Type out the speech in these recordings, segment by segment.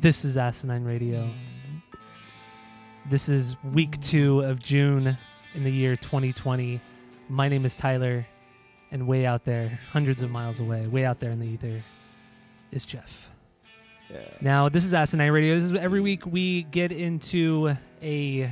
This is Asinine Radio. This is week 2 of June in the year 2020. My name is Tyler, and way out there, hundreds of miles away, way out there in the ether, is Jeff. Yeah. Now, this is Asinine Radio. This is every week we get into a...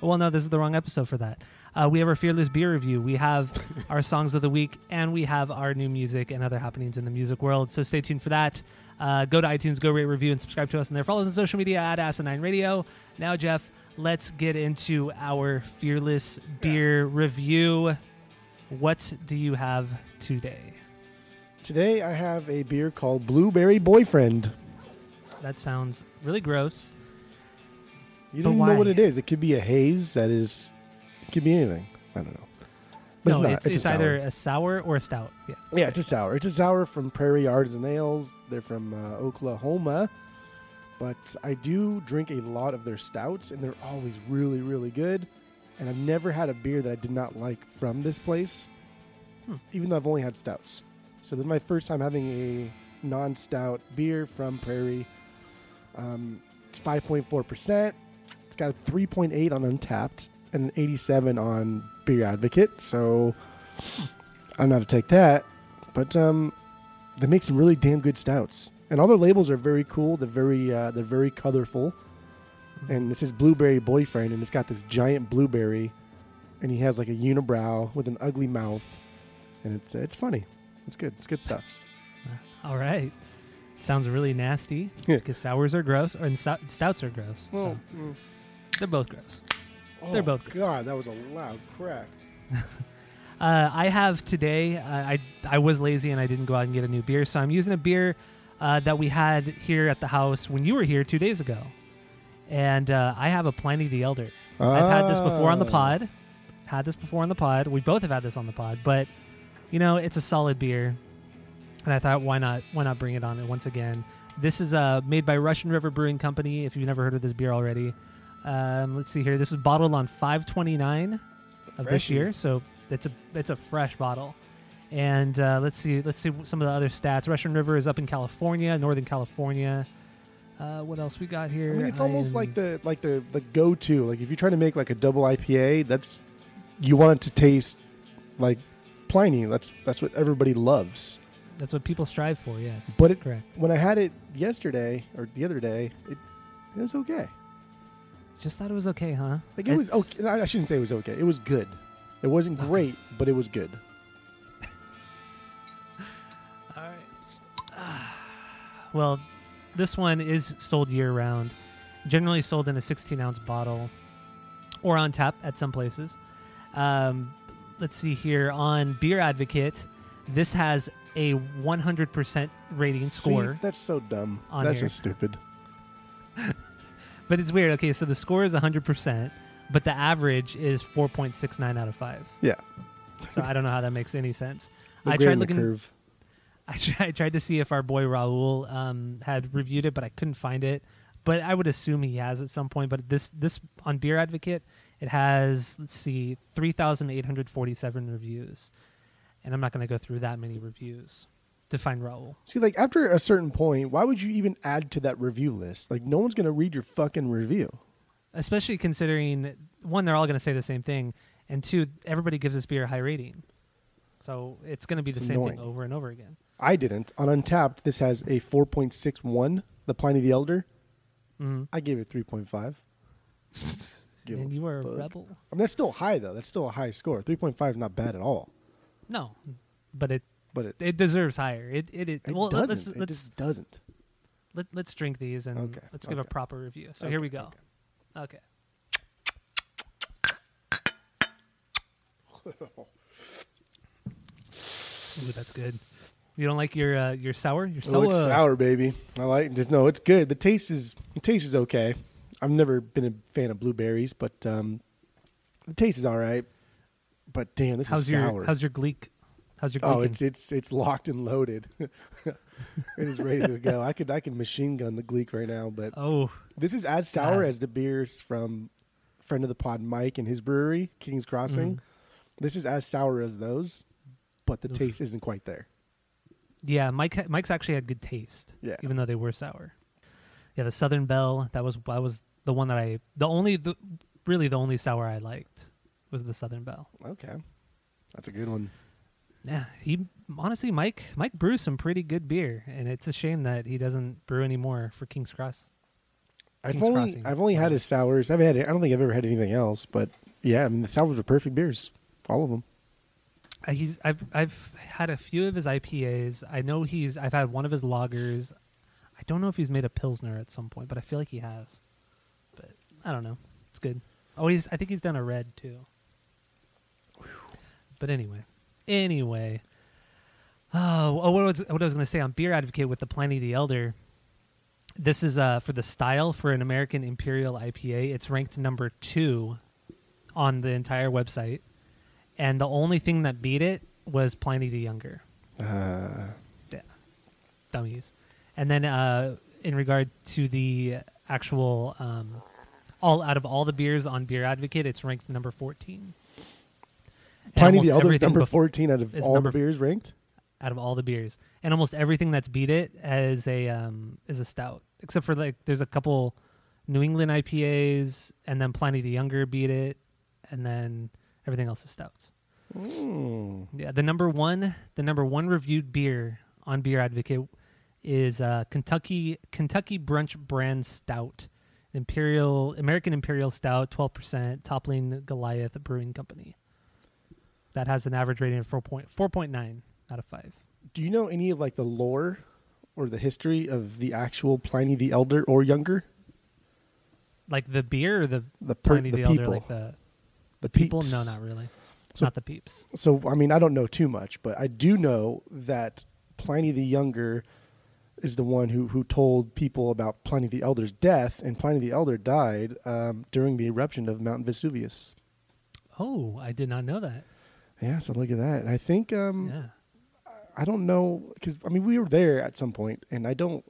Well, no, this is the wrong episode for that. We have our Fearless Beer Review. We have our Songs of the Week, and we have our new music and other happenings in the music world. So stay tuned for that. Go to iTunes, go rate, review, and subscribe to us. And there, follow us on social media at Asinine Radio. Now, Jeff, let's get into our Fearless Beer Review. What do you have today? Today, I have a beer called Blueberry Boyfriend. That sounds really gross. You don't know what it is. It could be a haze that is... It could be anything. I don't know. But no, it's not. It's a either a sour or a stout. Yeah, it's a sour. It's a sour from Prairie Artisan Ales. They're from Oklahoma. But I do drink a lot of their stouts, and they're always really, really good. And I've never had a beer that I did not like from this place, even though I've only had stouts. So this is my first time having a non-stout beer from Prairie. It's 5.4%. It's got a 3.8 on Untapped. An 87 on Beer Advocate, so I am not to take that. But they make some really damn good stouts, and all their labels are very cool. They're very colorful, and this is Blueberry Boyfriend, and it's got this giant blueberry, and he has like a unibrow with an ugly mouth, and it's funny. It's good. It's good stuff. All right, sounds really nasty because sours are gross, and stouts are gross. Well, so. They're both gross. They're both good. God, that was a loud crack. I have today, I was lazy and I didn't go out and get a new beer, so I'm using a beer that we had here at the house when you were here 2 days ago. And I have a Pliny the Elder. I've had this before on the pod. We both have had this on the pod, but, you know, it's a solid beer. And I thought, why not bring it on once again? This is made by Russian River Brewing Company, if you've never heard of this beer already. Let's see here. This was bottled on 5/29 of this year, so it's a fresh bottle. And let's see some of the other stats. Russian River is up in California, Northern California. What else we got here? I mean, it's almost like the go-to. Like if you're trying to make like a double IPA, that's you want it to taste like Pliny. That's what everybody loves. That's what people strive for. Yes, but correct. When I had it yesterday or the other day, it was okay. Just thought it was okay, huh? Like it was okay. I shouldn't say it was okay. It was good. It wasn't great, but it was good. All right. Well, this one is sold year-round. Generally sold in a 16-ounce bottle or on tap at some places. Let's see here. On Beer Advocate, this has a 100% rating score. See, that's so dumb. That's so stupid. But it's weird. Okay, so the score is 100%, but the average is 4.69 out of 5. Yeah. So I don't know how that makes any sense. I tried to see if our boy Raul had reviewed it, but I couldn't find it. But I would assume he has at some point. But this on Beer Advocate, it has, 3,847 reviews. And I'm not going to go through that many reviews to find Raul. See, like, after a certain point, why would you even add to that review list? Like, no one's going to read your fucking review. Especially considering, one, they're all going to say the same thing, and two, everybody gives this beer a high rating. So it's going to be the same thing over and over again. I didn't. On Untapped, this has a 4.61, the Pliny the Elder. Mm-hmm. I gave it 3.5. And you were a rebel. I mean, that's still high, though. That's still a high score. 3.5 is not bad at all. No, But it deserves higher. It doesn't. Let's drink these and let's give a proper review. So here we go. Okay. Ooh, that's good. You don't like your sour? Your sour? Oh, it's sour, baby. I like it. No, it's good. The taste is okay. I've never been a fan of blueberries, but the taste is all right. But damn, this is sour. How's your Gleek? How's your Gleek? Oh, it's locked and loaded. It is ready to go. I can machine gun the Gleek right now, but this is as sour as the beers from friend of the pod Mike and his brewery, King's Crossing. Mm-hmm. This is as sour as those, but the taste isn't quite there. Yeah, Mike's actually had good taste. Yeah. Even though they were sour. Yeah, the Southern Bell, that was the one that the only sour I liked was the Southern Bell. Okay. That's a good one. Yeah, Mike brews some pretty good beer, and it's a shame that he doesn't brew anymore for King's Cross. I've only had his sours. I don't think I've ever had anything else, but yeah, I mean the sours are perfect beers, all of them. I've had a few of his IPAs. I know I've had one of his lagers. I don't know if he's made a pilsner at some point, but I feel like he has. But I don't know. It's good. Oh, I think he's done a red too. But anyway. What I was going to say on Beer Advocate with the Pliny the Elder. This is for the style for an American Imperial IPA. It's ranked number 2 on the entire website, and the only thing that beat it was Pliny the Younger. Yeah, dummies. And then in regard to the actual, all out of all the beers on Beer Advocate, it's ranked number 14. Pliny the Elder's number 14 out of all the beers ranked? Out of all the beers, and almost everything that's beat it is a stout, except for like there's a couple New England IPAs, and then Pliny the Younger beat it, and then everything else is stouts. Ooh. Yeah, the number one reviewed beer on Beer Advocate is Kentucky Brunch Brand Stout, American Imperial Stout, 12%, Toppling Goliath Brewing Company. That has an average rating of 4.9. Out of 5. Do you know any of like the lore or the history of the actual Pliny the Elder or Younger? Like the beer or the Pliny the Elder? Like the people? Peeps. No, not really. So, not the peeps. So, I mean, I don't know too much, but I do know that Pliny the Younger is the one who told people about Pliny the Elder's death, and Pliny the Elder died during the eruption of Mount Vesuvius. Oh, I did not know that. Yeah, so look at that. I think... I don't know, because, I mean, we were there at some point, and I didn't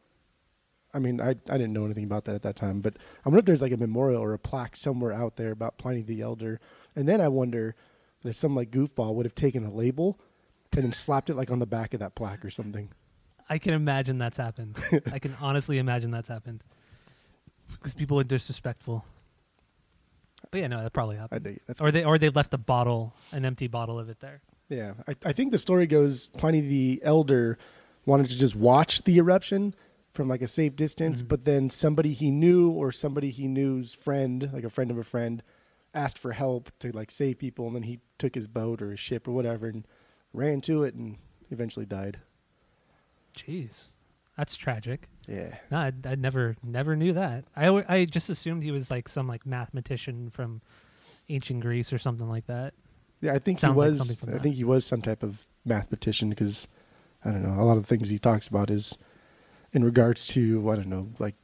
know anything about that at that time, but I wonder if there's like a memorial or a plaque somewhere out there about Pliny the Elder, and then I wonder if some like goofball would have taken a label and then slapped it like on the back of that plaque or something. I can imagine that's happened. I can honestly imagine that's happened, because people are disrespectful. But yeah, no, that probably happened. I dig it. That's cool. Or they left an empty bottle of it there. Yeah, I think the story goes Pliny the Elder wanted to just watch the eruption from like a safe distance, mm-hmm. but then somebody he knew or somebody he knew's friend, like a friend of a friend, asked for help to like save people, and then he took his boat or his ship or whatever and ran to it and eventually died. Jeez, that's tragic. Yeah. No, I never knew that. I just assumed he was like some like mathematician from ancient Greece or something like that. Yeah, I think he was some type of mathematician, because I don't know, a lot of the things he talks about is in regards to, I don't know, like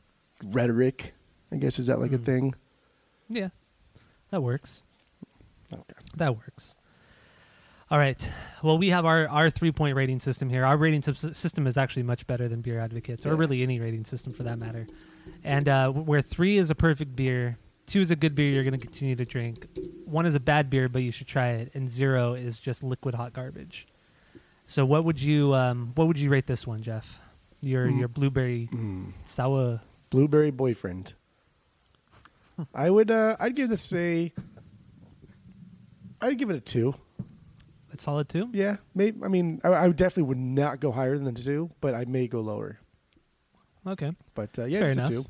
rhetoric, I guess. Is that like a thing? Yeah, that works. Okay. That works. All right. Well, we have our 3-point rating system here. Our rating system is actually much better than Beer Advocates, or really any rating system for that matter. And where 3 is a perfect beer, 2 is a good beer you're going to continue to drink, 1 is a bad beer but you should try it, and 0 is just liquid hot garbage. So what would you rate this one, Jeff? Your blueberry sour Blueberry Boyfriend. I'd give it a 2. A solid 2? Yeah, maybe. I mean, I definitely would not go higher than the 2, but I may go lower. Okay. But yeah, it's a 2.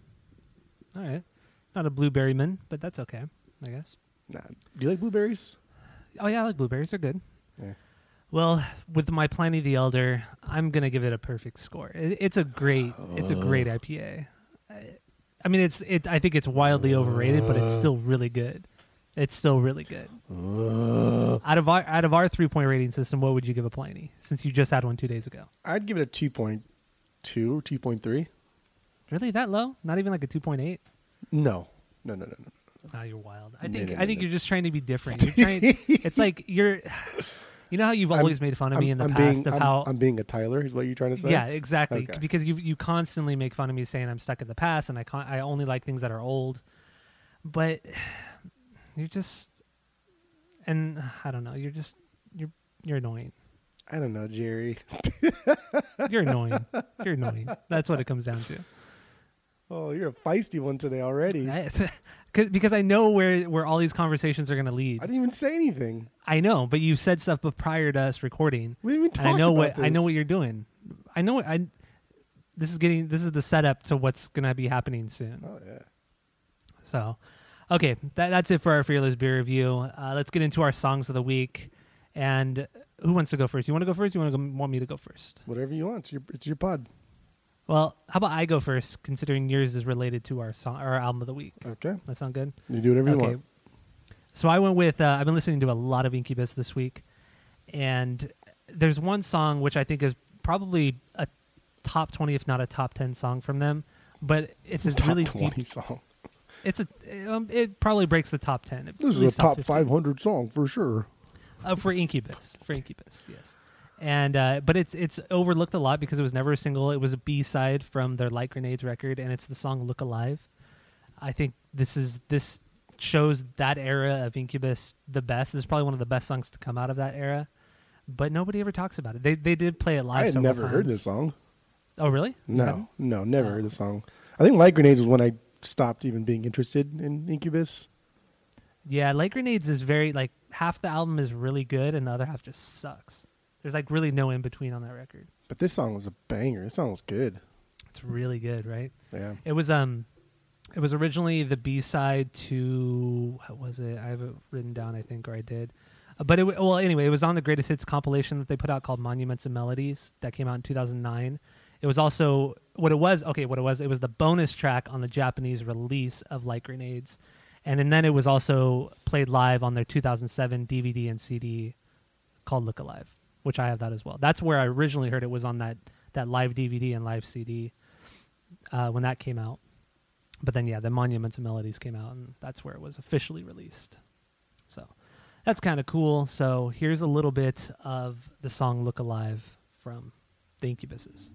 All right. Not a blueberry man, but that's okay, I guess. Nah. Do you like blueberries? Oh, yeah, I like blueberries. They're good. Yeah. Well, with my Pliny the Elder, I'm going to give it a perfect score. It's a great IPA. I mean, I think it's wildly overrated, but it's still really good. It's still really good. Out of our 3-point rating system, what would you give a Pliny? Since you just had one 2 days ago, I'd give it a 2.2, 2.3. Really, that low? Not even like a 2.8? No. Oh, you're wild. I think you're just trying to be different. It's like you're. You know how you've always made fun of me in the past, I'm being a Tyler, is what you're trying to say? Yeah, exactly. Okay. Because you constantly make fun of me saying I'm stuck in the past and I only like things that are old. But you're just, and I don't know, you're annoying. I don't know, Jerry. You're annoying. That's what it comes down to. Oh, you're a feisty one today already. Because I know where all these conversations are going to lead. I didn't even say anything. I know, but you said stuff prior to us recording. We didn't even talk about this. I know what you're doing. I know what I. This is the setup to what's going to be happening soon. Oh yeah. So, okay, that's it for our Fearless Beer Review. Let's get into our songs of the week. And who wants to go first? You want to go first? You want me to go first? Whatever you want. It's your pod. Well, how about I go first, considering yours is related to our album of the week. Okay. That sound good? You do whatever you want. So I went with, I've been listening to a lot of Incubus this week, and there's one song which I think is probably a top 20, if not a top 10 song from them, but it's a top really deep song. It's it probably breaks the top 10. This is a top 500 song for sure. For Incubus, yes. And but it's overlooked a lot because it was never a single. It was a B-side from their Light Grenades record, and it's the song "Look Alive." I think this shows that era of Incubus the best. This is probably one of the best songs to come out of that era, but nobody ever talks about it. They did play it live. I had never heard this song. Oh really? No, never heard the song. I think Light Grenades was when I stopped even being interested in Incubus. Yeah, Light Grenades is very like half the album is really good, and the other half just sucks. There's like really no in between on that record. But this song was a banger. This song was good. It's really good, right? Yeah. It was originally the B-side to what was it? I have it written down, I think, or I did. But it was on the Greatest Hits compilation that they put out called Monuments and Melodies that came out in 2009. It was also it was the bonus track on the Japanese release of Light Grenades. And then it was also played live on their 2007 DVD and CD called Look Alive, which I have that as well. That's where I originally heard it, was on that live DVD and live CD when that came out. But then, yeah, the Monuments and Melodies came out, and that's where it was officially released. So that's kind of cool. So here's a little bit of the song Look Alive from the Incubuses.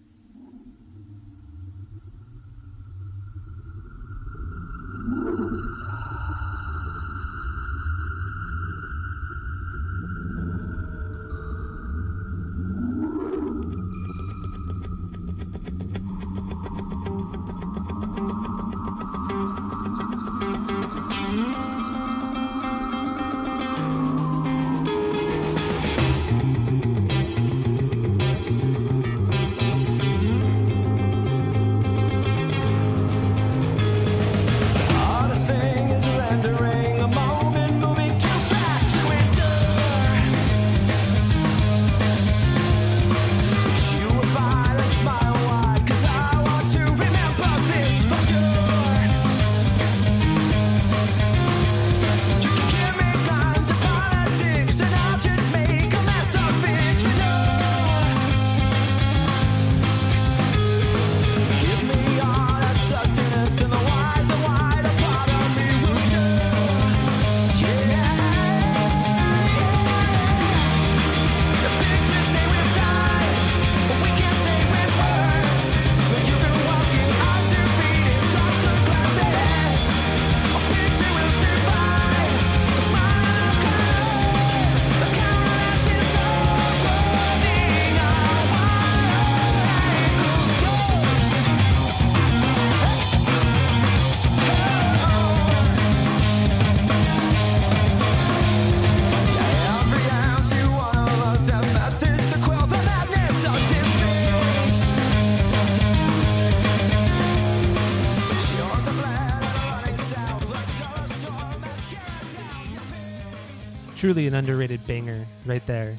Truly an underrated banger right there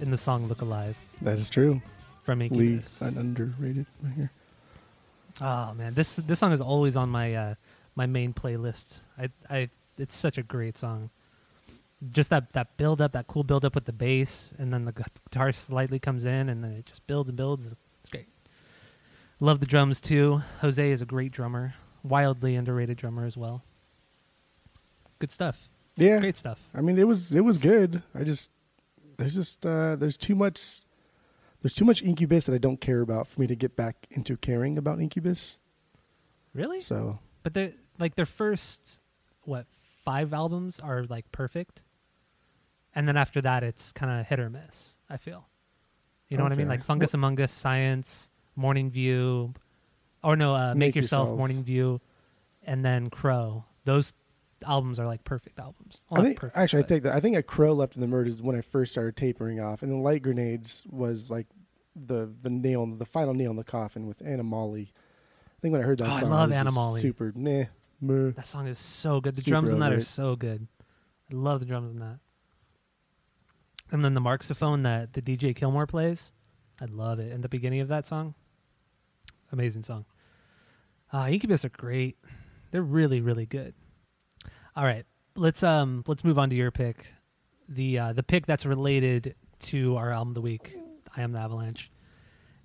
in the song Look Alive. That is true. From Incubus. An underrated banger. Oh, man. This song is always on my main playlist. It's such a great song. just that build up, that cool build up with the bass, and then the guitar slightly comes in, and then it just builds and builds. It's great. Love the drums too. Jose is a great drummer, wildly underrated drummer as well. Good stuff. Yeah, great stuff. I mean, it was good. There's too much Incubus that I don't care about for me to get back into caring about Incubus. Really? So, but they like their first 5 albums are like perfect, and then after that it's kind of hit or miss, I feel. You know what I mean? Like Fungus Among Us, Science, Morning View, or no, Make Yourself, Morning View, and then Crow. Those albums are like perfect albums. Well, I think A Crow Left in the Murder is when I first started tapering off, and then Light Grenades was like the final nail in the coffin with Anna Molly. I think when I heard that song, I love Anna Molly. Super meh. That song is so good. The super drums in that are so good. I love the drums in that. And then the marxophone that the DJ Kilmore plays, I love it. And the beginning of that song, amazing song. Incubus are great. They're really, really good. All right, let's move on to your pick, the pick that's related to our album of the week, I Am the Avalanche.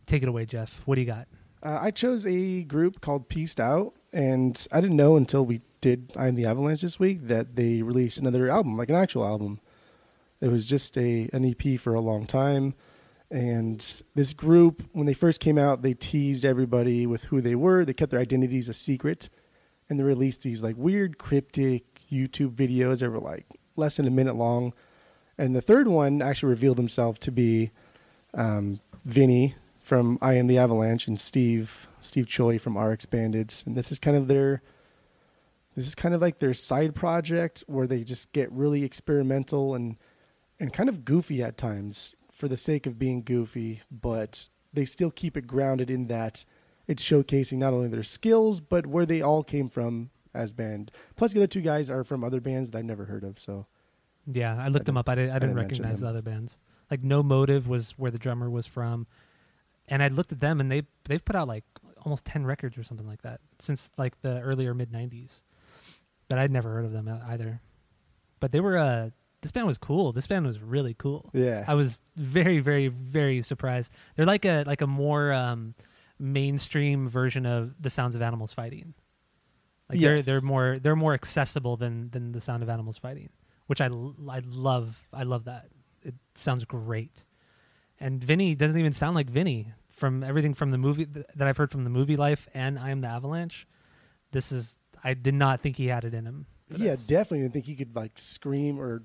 Take it away, Jeff. What do you got? I chose a group called Peaced Out, and I didn't know until we did I Am the Avalanche this week that they released another album, like an actual album. It was just an EP for a long time, and this group, when they first came out, they teased everybody with who they were. They kept their identities a secret, and they released these like weird, cryptic YouTube videos that were like less than a minute long. And the third one actually revealed himself to be Vinny from I Am the Avalanche and Steve Choi from RX Bandits. And this is kind of their side project where they just get really experimental and kind of goofy at times for the sake of being goofy, but they still keep it grounded in that it's showcasing not only their skills, but where they all came from as band. Plus the other two guys are from other bands that I've never heard of. So yeah, I looked them up. I didn't recognize the other bands. Like No Motive was where the drummer was from. And I looked at them, and they've put out like almost 10 records or something like that since like the earlier mid 90s. But I'd never heard of them either. But they were this band was cool. This band was really cool. Yeah. I was very, very, very surprised. They're like a more mainstream version of the Sounds of Animals Fighting. Like yes. they're more accessible than the Sound of Animals Fighting, which I love that. It sounds great. And Vinny doesn't even sound like Vinny from everything from the movie that I've heard from the movie Life and I Am the Avalanche. I did not think he had it in him. Yeah, definitely didn't think he could like scream or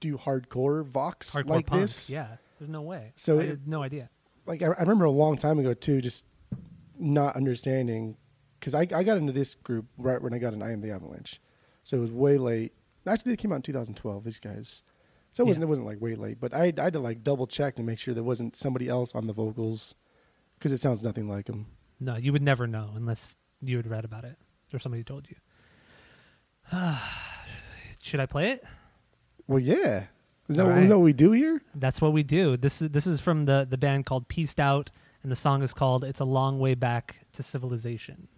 do hardcore vox like punk. This. Yeah, there's no way. So I had no idea. Like I remember a long time ago too, just not understanding because I got into this group right when I got an I Am the Avalanche, so it was way late. Actually, they came out in 2012. These guys. So it wasn't like way late, but I had to like double check to make sure there wasn't somebody else on the vocals because it sounds nothing like him. No, you would never know unless you had read about it or somebody told you. Should I play it? Well, yeah. Isn't that what we do here? That's what we do. This is from the band called Peaced Out, and the song is called It's a Long Way Back to Civilization.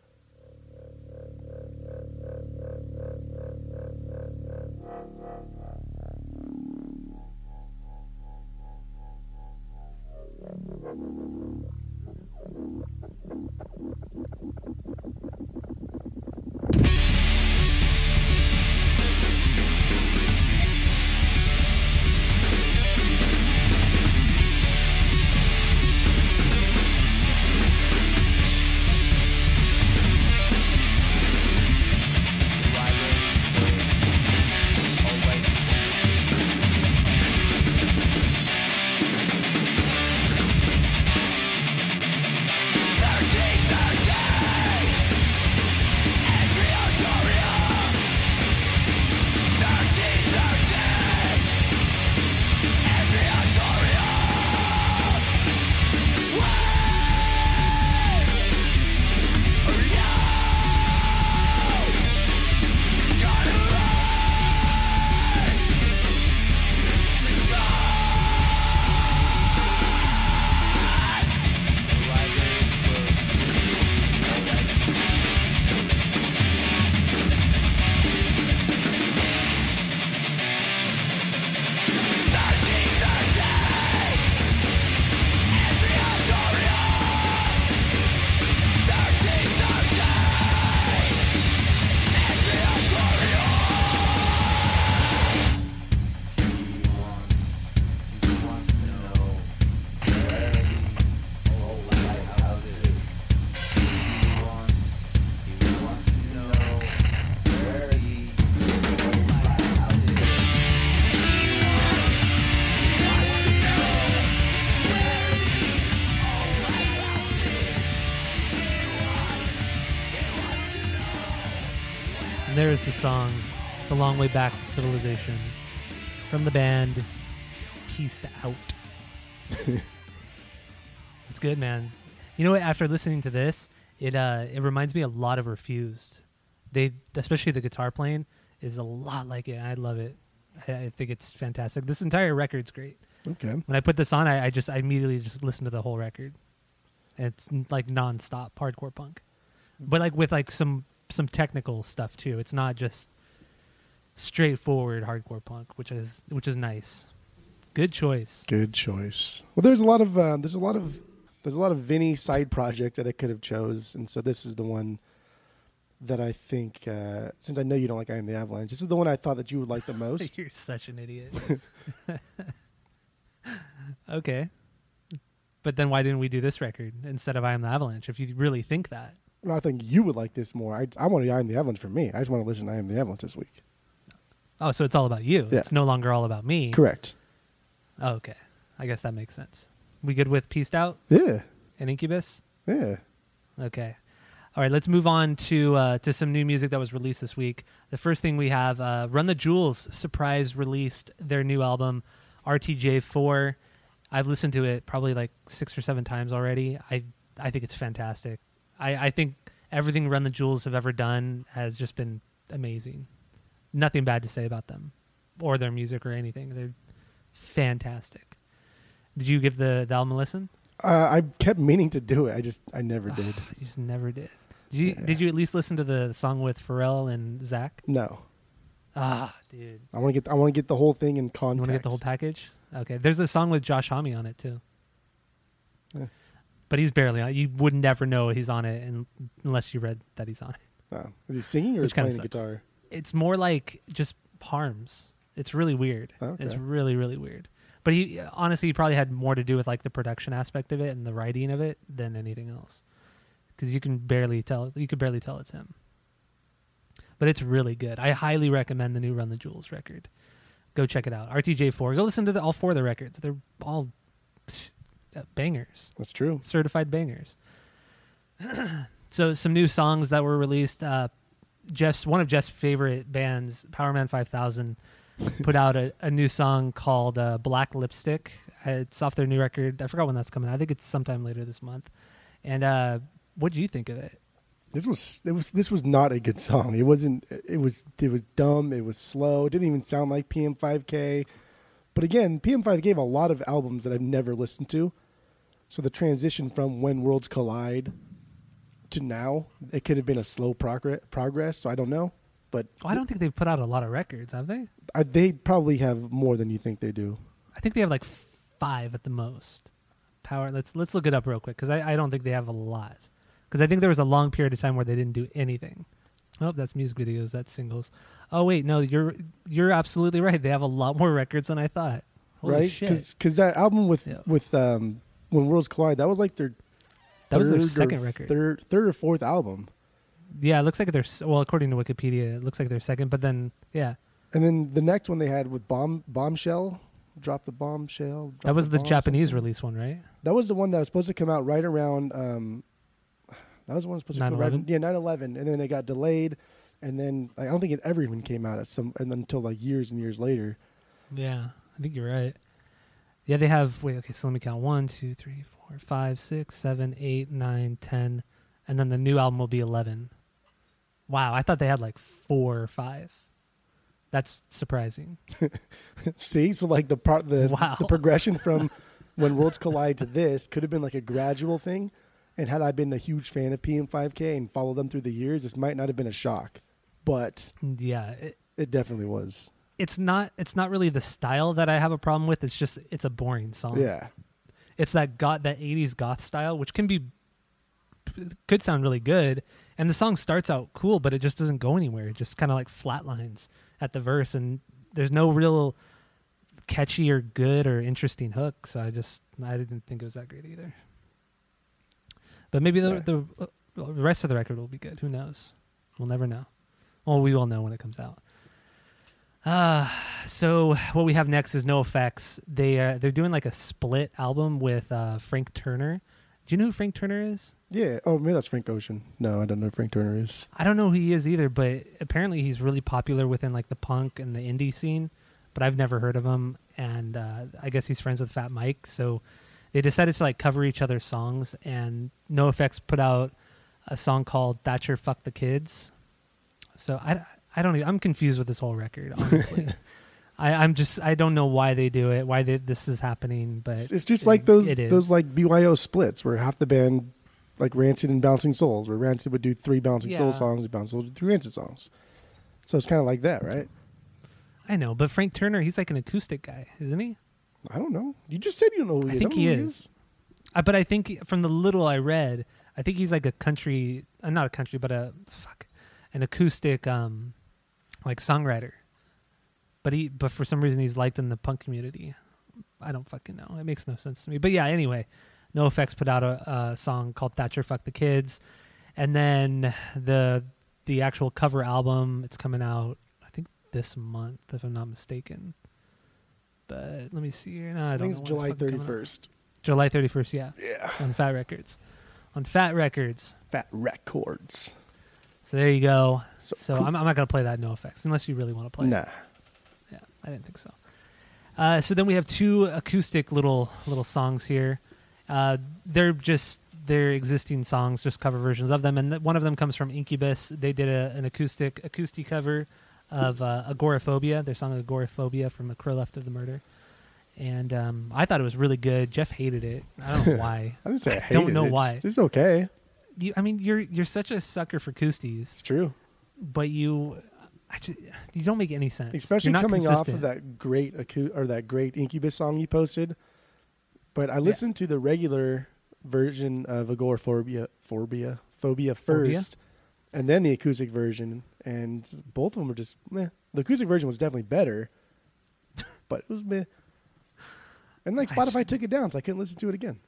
there is the song, It's a Long Way Back to Civilization, from the band Peaced Out. It's good, man. You know what? After listening to this, it reminds me a lot of Refused. They, especially the guitar playing, is a lot like it. I love it. I think it's fantastic. This entire record's great. Okay. When I put this on, I immediately just listened to the whole record. It's like nonstop hardcore punk, but like with like some technical stuff too. It's not just straightforward hardcore punk, which is nice. Good choice. Good choice. Well, there's a lot of Vinny side projects that I could have chose, and so this is the one that I think, since I know you don't like I Am the Avalanche, this is the one I thought that you would like the most. You're such an idiot. Okay. But then why didn't we do this record instead of I Am the Avalanche, if you really think that? Well, I think you would like this more. I want I Am the Avalanche for me. I just want to listen to I Am the Avalanche this week. Oh, so it's all about you. Yeah. It's no longer all about me. Correct. Oh, okay. I guess that makes sense. We good with Peaced Out? Yeah. And Incubus? Yeah. Okay. All right, let's move on to some new music that was released this week. The first thing we have, Run the Jewels surprise released their new album, RTJ4. I've listened to it probably like 6 or 7 times already. I think it's fantastic. I think everything Run the Jewels have ever done has just been amazing. Nothing bad to say about them or their music or anything. They're fantastic. Did you give the album a listen? I kept meaning to do it. I never did. You just never did. Did you at least listen to the song with Pharrell and Zach? No. Ah, dude. I want to get the whole thing in context. You want to get the whole package? Okay. There's a song with Josh Homme on it too. Yeah. But he's barely on it. You would never know he's on it unless you read that he's on it. Wow. Is he singing or is he playing the guitar? It's more like just harms. It's really weird. Okay. It's really, really weird. But he probably had more to do with like the production aspect of it and the writing of it than anything else, because you could barely tell it's him. But it's really good. I highly recommend the new Run the Jewels record. Go check it out. RTJ4. Go listen to all 4 of the records. They're all bangers. That's true. Certified bangers. So some new songs that were released. One of Jeff's favorite bands, Powerman 5000. Put out a new song called Black Lipstick. It's off their new record. I forgot when that's coming out. I think it's sometime later this month. And what do you think of it? This was not a good song. It was dumb, it was slow. It didn't even sound like PM5K. But again, PM5K gave a lot of albums that I've never listened to. So the transition from When Worlds Collide to now, it could have been a slow progress, so I don't know. But I don't think they've put out a lot of records, have they? They probably have more than you think they do. I think they have like 5 at the most. Power. Let's look it up real quick, because I don't think they have a lot. Because I think there was a long period of time where they didn't do anything. Oh, that's music videos. That's singles. Oh wait, no, you're absolutely right. They have a lot more records than I thought. Holy right? Shit. Because that album with When Worlds Collide, that was like their second record, third or fourth album. Yeah, it looks like according to Wikipedia, it looks like their second, but then, yeah. And then the next one they had with Bombshell, Drop the Bombshell. That was the Japanese release one, right? That was the one that was supposed to come out right around, that was the one that was supposed to come out right, yeah, 9/11, and then it got delayed, and then I don't think it ever even came out until like years and years later. Yeah, I think you're right. Yeah, they have, so let me count, 1, 2, 3, 4, 5, 6, 7, 8, 9, 10, and then the new album will be 11. Wow, I thought they had like 4 or 5. That's surprising. See, so like the progression from When Worlds Collide to this could have been like a gradual thing, and had I been a huge fan of PM5K and followed them through the years, this might not have been a shock. But yeah, it definitely was. It's not really the style that I have a problem with. It's just it's a boring song. Yeah, it's that 80s goth style, which could sound really good. And the song starts out cool, but it just doesn't go anywhere. It just kind of like flatlines at the verse, and there's no real catchy or good or interesting hook. So I didn't think it was that great either. But maybe the rest of the record will be good. Who knows? We'll never know. Well, we will know when it comes out. So what we have next is NOFX. They're doing like a split album with Frank Turner. Do you know who Frank Turner is? Yeah. Oh, maybe that's Frank Ocean. No, I don't know who Frank Turner is. I don't know who he is either, but apparently he's really popular within like the punk and the indie scene, but I've never heard of him. And I guess he's friends with Fat Mike. So they decided to like cover each other's songs, and NOFX put out a song called Thatcher Fuck the Kids. So I don't even, I'm confused with this whole record, honestly. I don't know why they do it, why this is happening, but it's just like those like BYO splits where half the band, like Rancid and Bouncing Souls, where Rancid would do three Bouncing Souls songs and Bouncing Souls would do three Rancid songs. So it's kind of like that, right? I know, but Frank Turner, he's like an acoustic guy, isn't he? I don't know. You just said you don't know who he is. I think he is. But I think from the little I read, I think he's like a country, not a country, but an acoustic like songwriter. But for some reason he's liked in the punk community. I don't fucking know. It makes no sense to me. But yeah, anyway, NOFX put out a song called Thatcher Fuck the Kids, and then the actual cover album, it's coming out I think this month if I'm not mistaken. But let me see here. No, I think it's July 31st. July 31st, yeah. Yeah. On Fat Records. Fat Records. So there you go. So cool. I'm not gonna play that NOFX unless you really want to play it. Nah. I didn't think so. So then we have two acoustic little songs here. They're existing songs, just cover versions of them. And one of them comes from Incubus. They did an acoustic cover of Agoraphobia, their song Agoraphobia from A Crow Left of the Murder. And I thought it was really good. Jeff hated it. I don't know why. I didn't say I hated it. I don't know why. It's okay. You're such a sucker for acousties. It's true. But you don't make any sense, especially coming consistent. Off of that great Incubus song you posted. But I listened to the regular version of Agoraphobia first, and then the acoustic version, and both of them were just meh. The acoustic version was definitely better, but it was meh. And like Spotify took it down, so I couldn't listen to it again.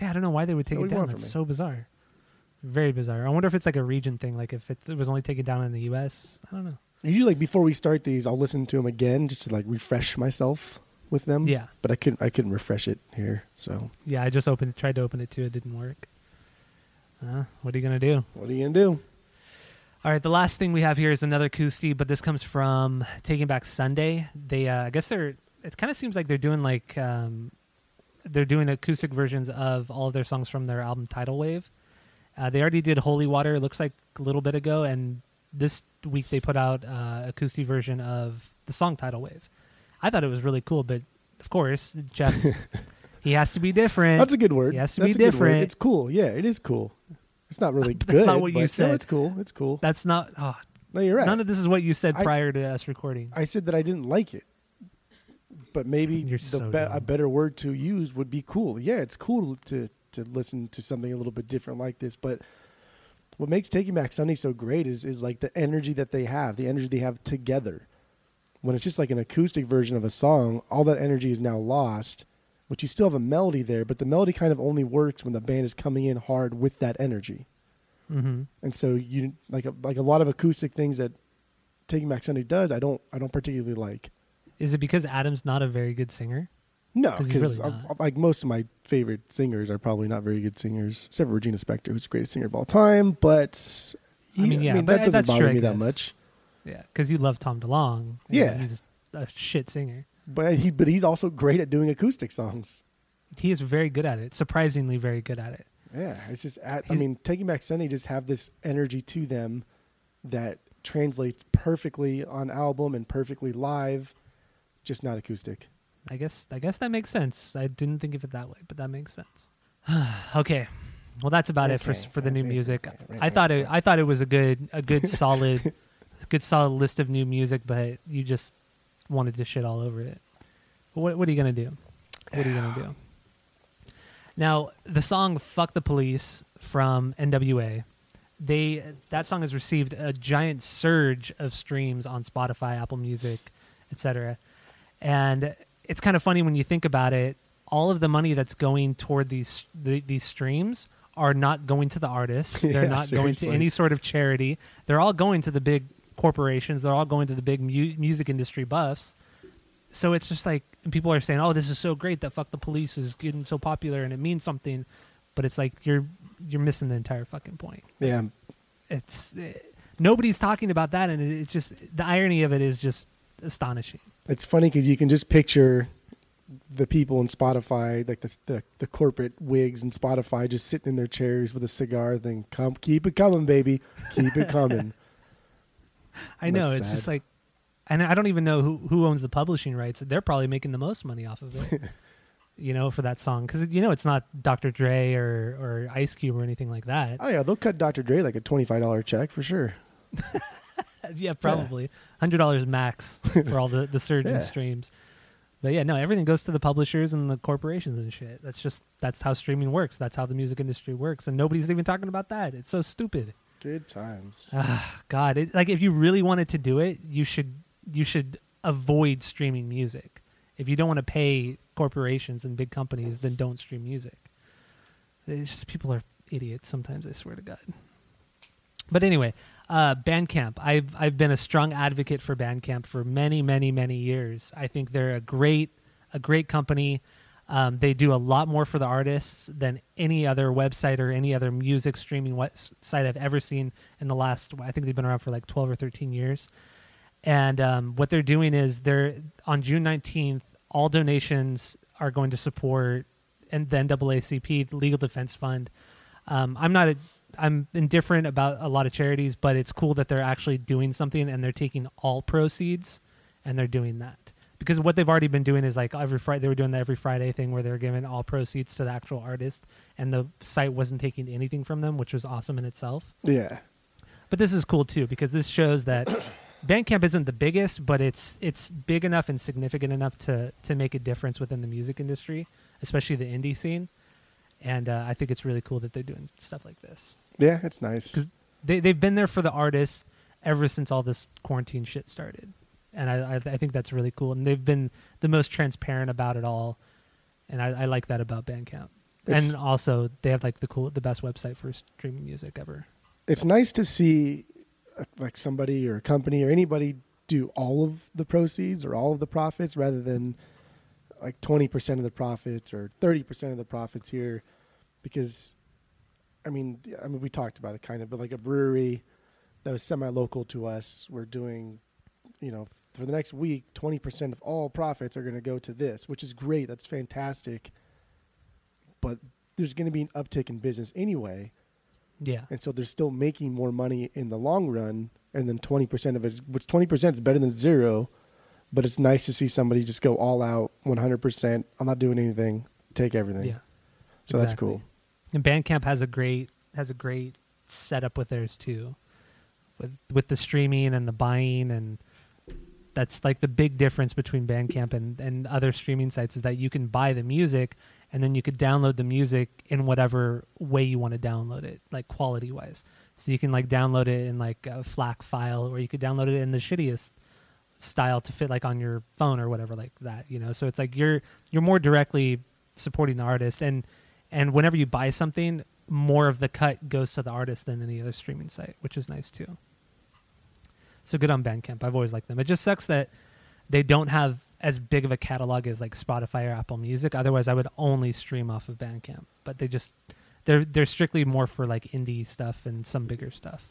Yeah, I don't know why they would take it down. It's so bizarre, very bizarre. I wonder if it's like a region thing, like if it was only taken down in the U.S. I don't know. Usually, like before we start these, I'll listen to them again just to like refresh myself with them. Yeah, but I couldn't refresh it here. So yeah, I just tried to open it too. It didn't work. What are you gonna do? All right, the last thing we have here is another acoustic, but this comes from Taking Back Sunday. They, I guess they're. It kind of seems like they're doing like they're doing acoustic versions of all of their songs from their album Tidal Wave. They already did Holy Water. It looks like a little bit ago, and this week they put out acoustic version of the song Tidal Wave. I thought it was really cool, but of course, Jeff, he has to be different. That's a good word. He has to be different. It's cool. Yeah, it is cool. It's not really good. That's not what you said. No, it's cool. It's cool. That's not... Oh, no, you're right. None of this is what you said prior to us recording. I said that I didn't like it, but maybe a better word to use would be cool. Yeah, it's cool to listen to something a little bit different like this, but... What makes Taking Back Sunday so great is like the energy they have together. When it's just like an acoustic version of a song, all that energy is now lost, but you still have a melody there, but the melody kind of only works when the band is coming in hard with that energy. Mm-hmm. And so you like a lot of acoustic things that Taking Back Sunday does, I don't particularly like. Is it because Adam's not a very good singer? No, because really like most of my favorite singers are probably not very good singers, except for Regina Spektor, who's the greatest singer of all time. But but that doesn't bother me that much. Yeah, because you love Tom DeLonge. Yeah, he's a shit singer. But he's also great at doing acoustic songs. He is very good at it. Surprisingly, very good at it. Yeah, it's just Taking Back Sunday just have this energy to them that translates perfectly on album and perfectly live, just not acoustic. I guess that makes sense. I didn't think of it that way, but that makes sense. Okay, well that's about it for the new music. I thought it was a good solid list of new music, but you just wanted to shit all over it. What are you gonna do? What are you gonna do? Now the song "Fuck the Police" from NWA, that song has received a giant surge of streams on Spotify, Apple Music, etc. And it's kind of funny when you think about it. All of the money that's going toward these streams are not going to the artists. They're not seriously. Going to any sort of charity. They're all going to the big corporations. They're all going to the big music industry buffs. So it's just like people are saying, "Oh, this is so great that Fuck the Police is getting so popular and it means something." but it's like you're missing the entire fucking point. Yeah, nobody's talking about that, and it's just the irony of it is just astonishing. It's funny because you can just picture the people in Spotify, like the corporate wigs in Spotify, just sitting in their chairs with a cigar, thing. Come, keep it coming, baby, keep it coming. I know. That's it's sad. Just like, and I don't even know who owns the publishing rights. They're probably making the most money off of it, you know, for that song. Because, you know, it's not Dr. Dre or Ice Cube or anything like that. Oh, yeah. They'll cut Dr. Dre like a $25 check for sure. Yeah, probably. Yeah. $100 max for all the surge in streams. But, yeah, no, everything goes to the publishers and the corporations and shit. That's how streaming works. That's how the music industry works. And nobody's even talking about that. It's so stupid. Good times. God, if you really wanted to do it, you should avoid streaming music. If you don't want to pay corporations and big companies, then don't stream music. It's just people are idiots sometimes, I swear to God. But anyway, Bandcamp. I've been a strong advocate for Bandcamp for many, many, many years. I think they're a great company. They do a lot more for the artists than any other website or any other music streaming site I've ever seen in the last, I think they've been around for like 12 or 13 years. And what they're doing is on June 19th, all donations are going to support and the NAACP, the Legal Defense Fund. I'm indifferent about a lot of charities, but it's cool that they're actually doing something and they're taking all proceeds and they're doing that. Because what they've already been doing is like every Friday, they were doing the every Friday thing where they were giving all proceeds to the actual artist and the site wasn't taking anything from them, which was awesome in itself. Yeah. But this is cool too, because this shows that Bandcamp isn't the biggest, but it's big enough and significant enough to make a difference within the music industry, especially the indie scene. And I think it's really cool that they're doing stuff like this. Yeah, it's nice. 'Cause they've been there for the artists ever since all this quarantine shit started. And I think that's really cool. And they've been the most transparent about it all. And I like that about Bandcamp. And also, they have like the best website for streaming music ever. It's nice to see like somebody or a company or anybody do all of the proceeds or all of the profits rather than like 20% of the profits or 30% of the profits here. Because, I mean, we talked about it kind of, but like a brewery that was semi-local to us, we're doing, you know, for the next week, 20% of all profits are going to go to this, which is great. That's fantastic. But there's going to be an uptick in business anyway. Yeah. And so they're still making more money in the long run. And then 20% of it, which 20% is better than zero. But it's nice to see somebody just go all out 100%. I'm not doing anything. Take everything. Yeah. So That's cool. And Bandcamp has a great setup with theirs too, with the streaming and the buying, and that's like the big difference between Bandcamp and other streaming sites is that you can buy the music and then you could download the music in whatever way you want to download it, like quality wise. So you can like download it in like a FLAC file, or you could download it in the shittiest style to fit like on your phone or whatever like that, you know? So it's like you're more directly supporting the artist, and whenever you buy something, more of the cut goes to the artist than any other streaming site, which is nice too. So good on Bandcamp. I've always liked them. It just sucks that they don't have as big of a catalog as like Spotify or Apple Music. Otherwise, I would only stream off of Bandcamp. But they're strictly more for like indie stuff and some bigger stuff.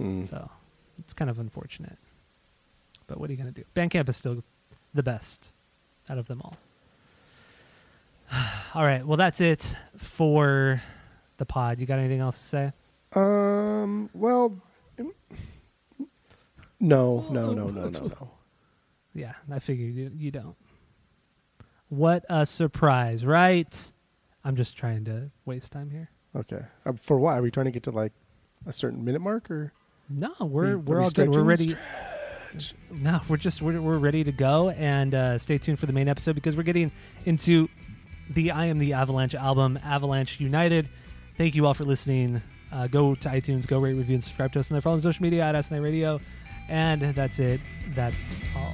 Mm. So it's kind of unfortunate. But what are you going to do? Bandcamp is still the best out of them all. All right. Well, that's it for the pod. You got anything else to say? Well... No. Yeah, I figured you don't. What a surprise, right? I'm just trying to waste time here. Okay. For what? Are we trying to get to like a certain minute mark or? No, we're all good. We're ready. Stretch. No, we're ready to go, and stay tuned for the main episode because we're getting into the I Am the Avalanche album, Avalanche United. Thank you all for listening. Go to iTunes, go rate, review, and subscribe to us, and follow on social media at Asinine Radio. And that's it. That's all.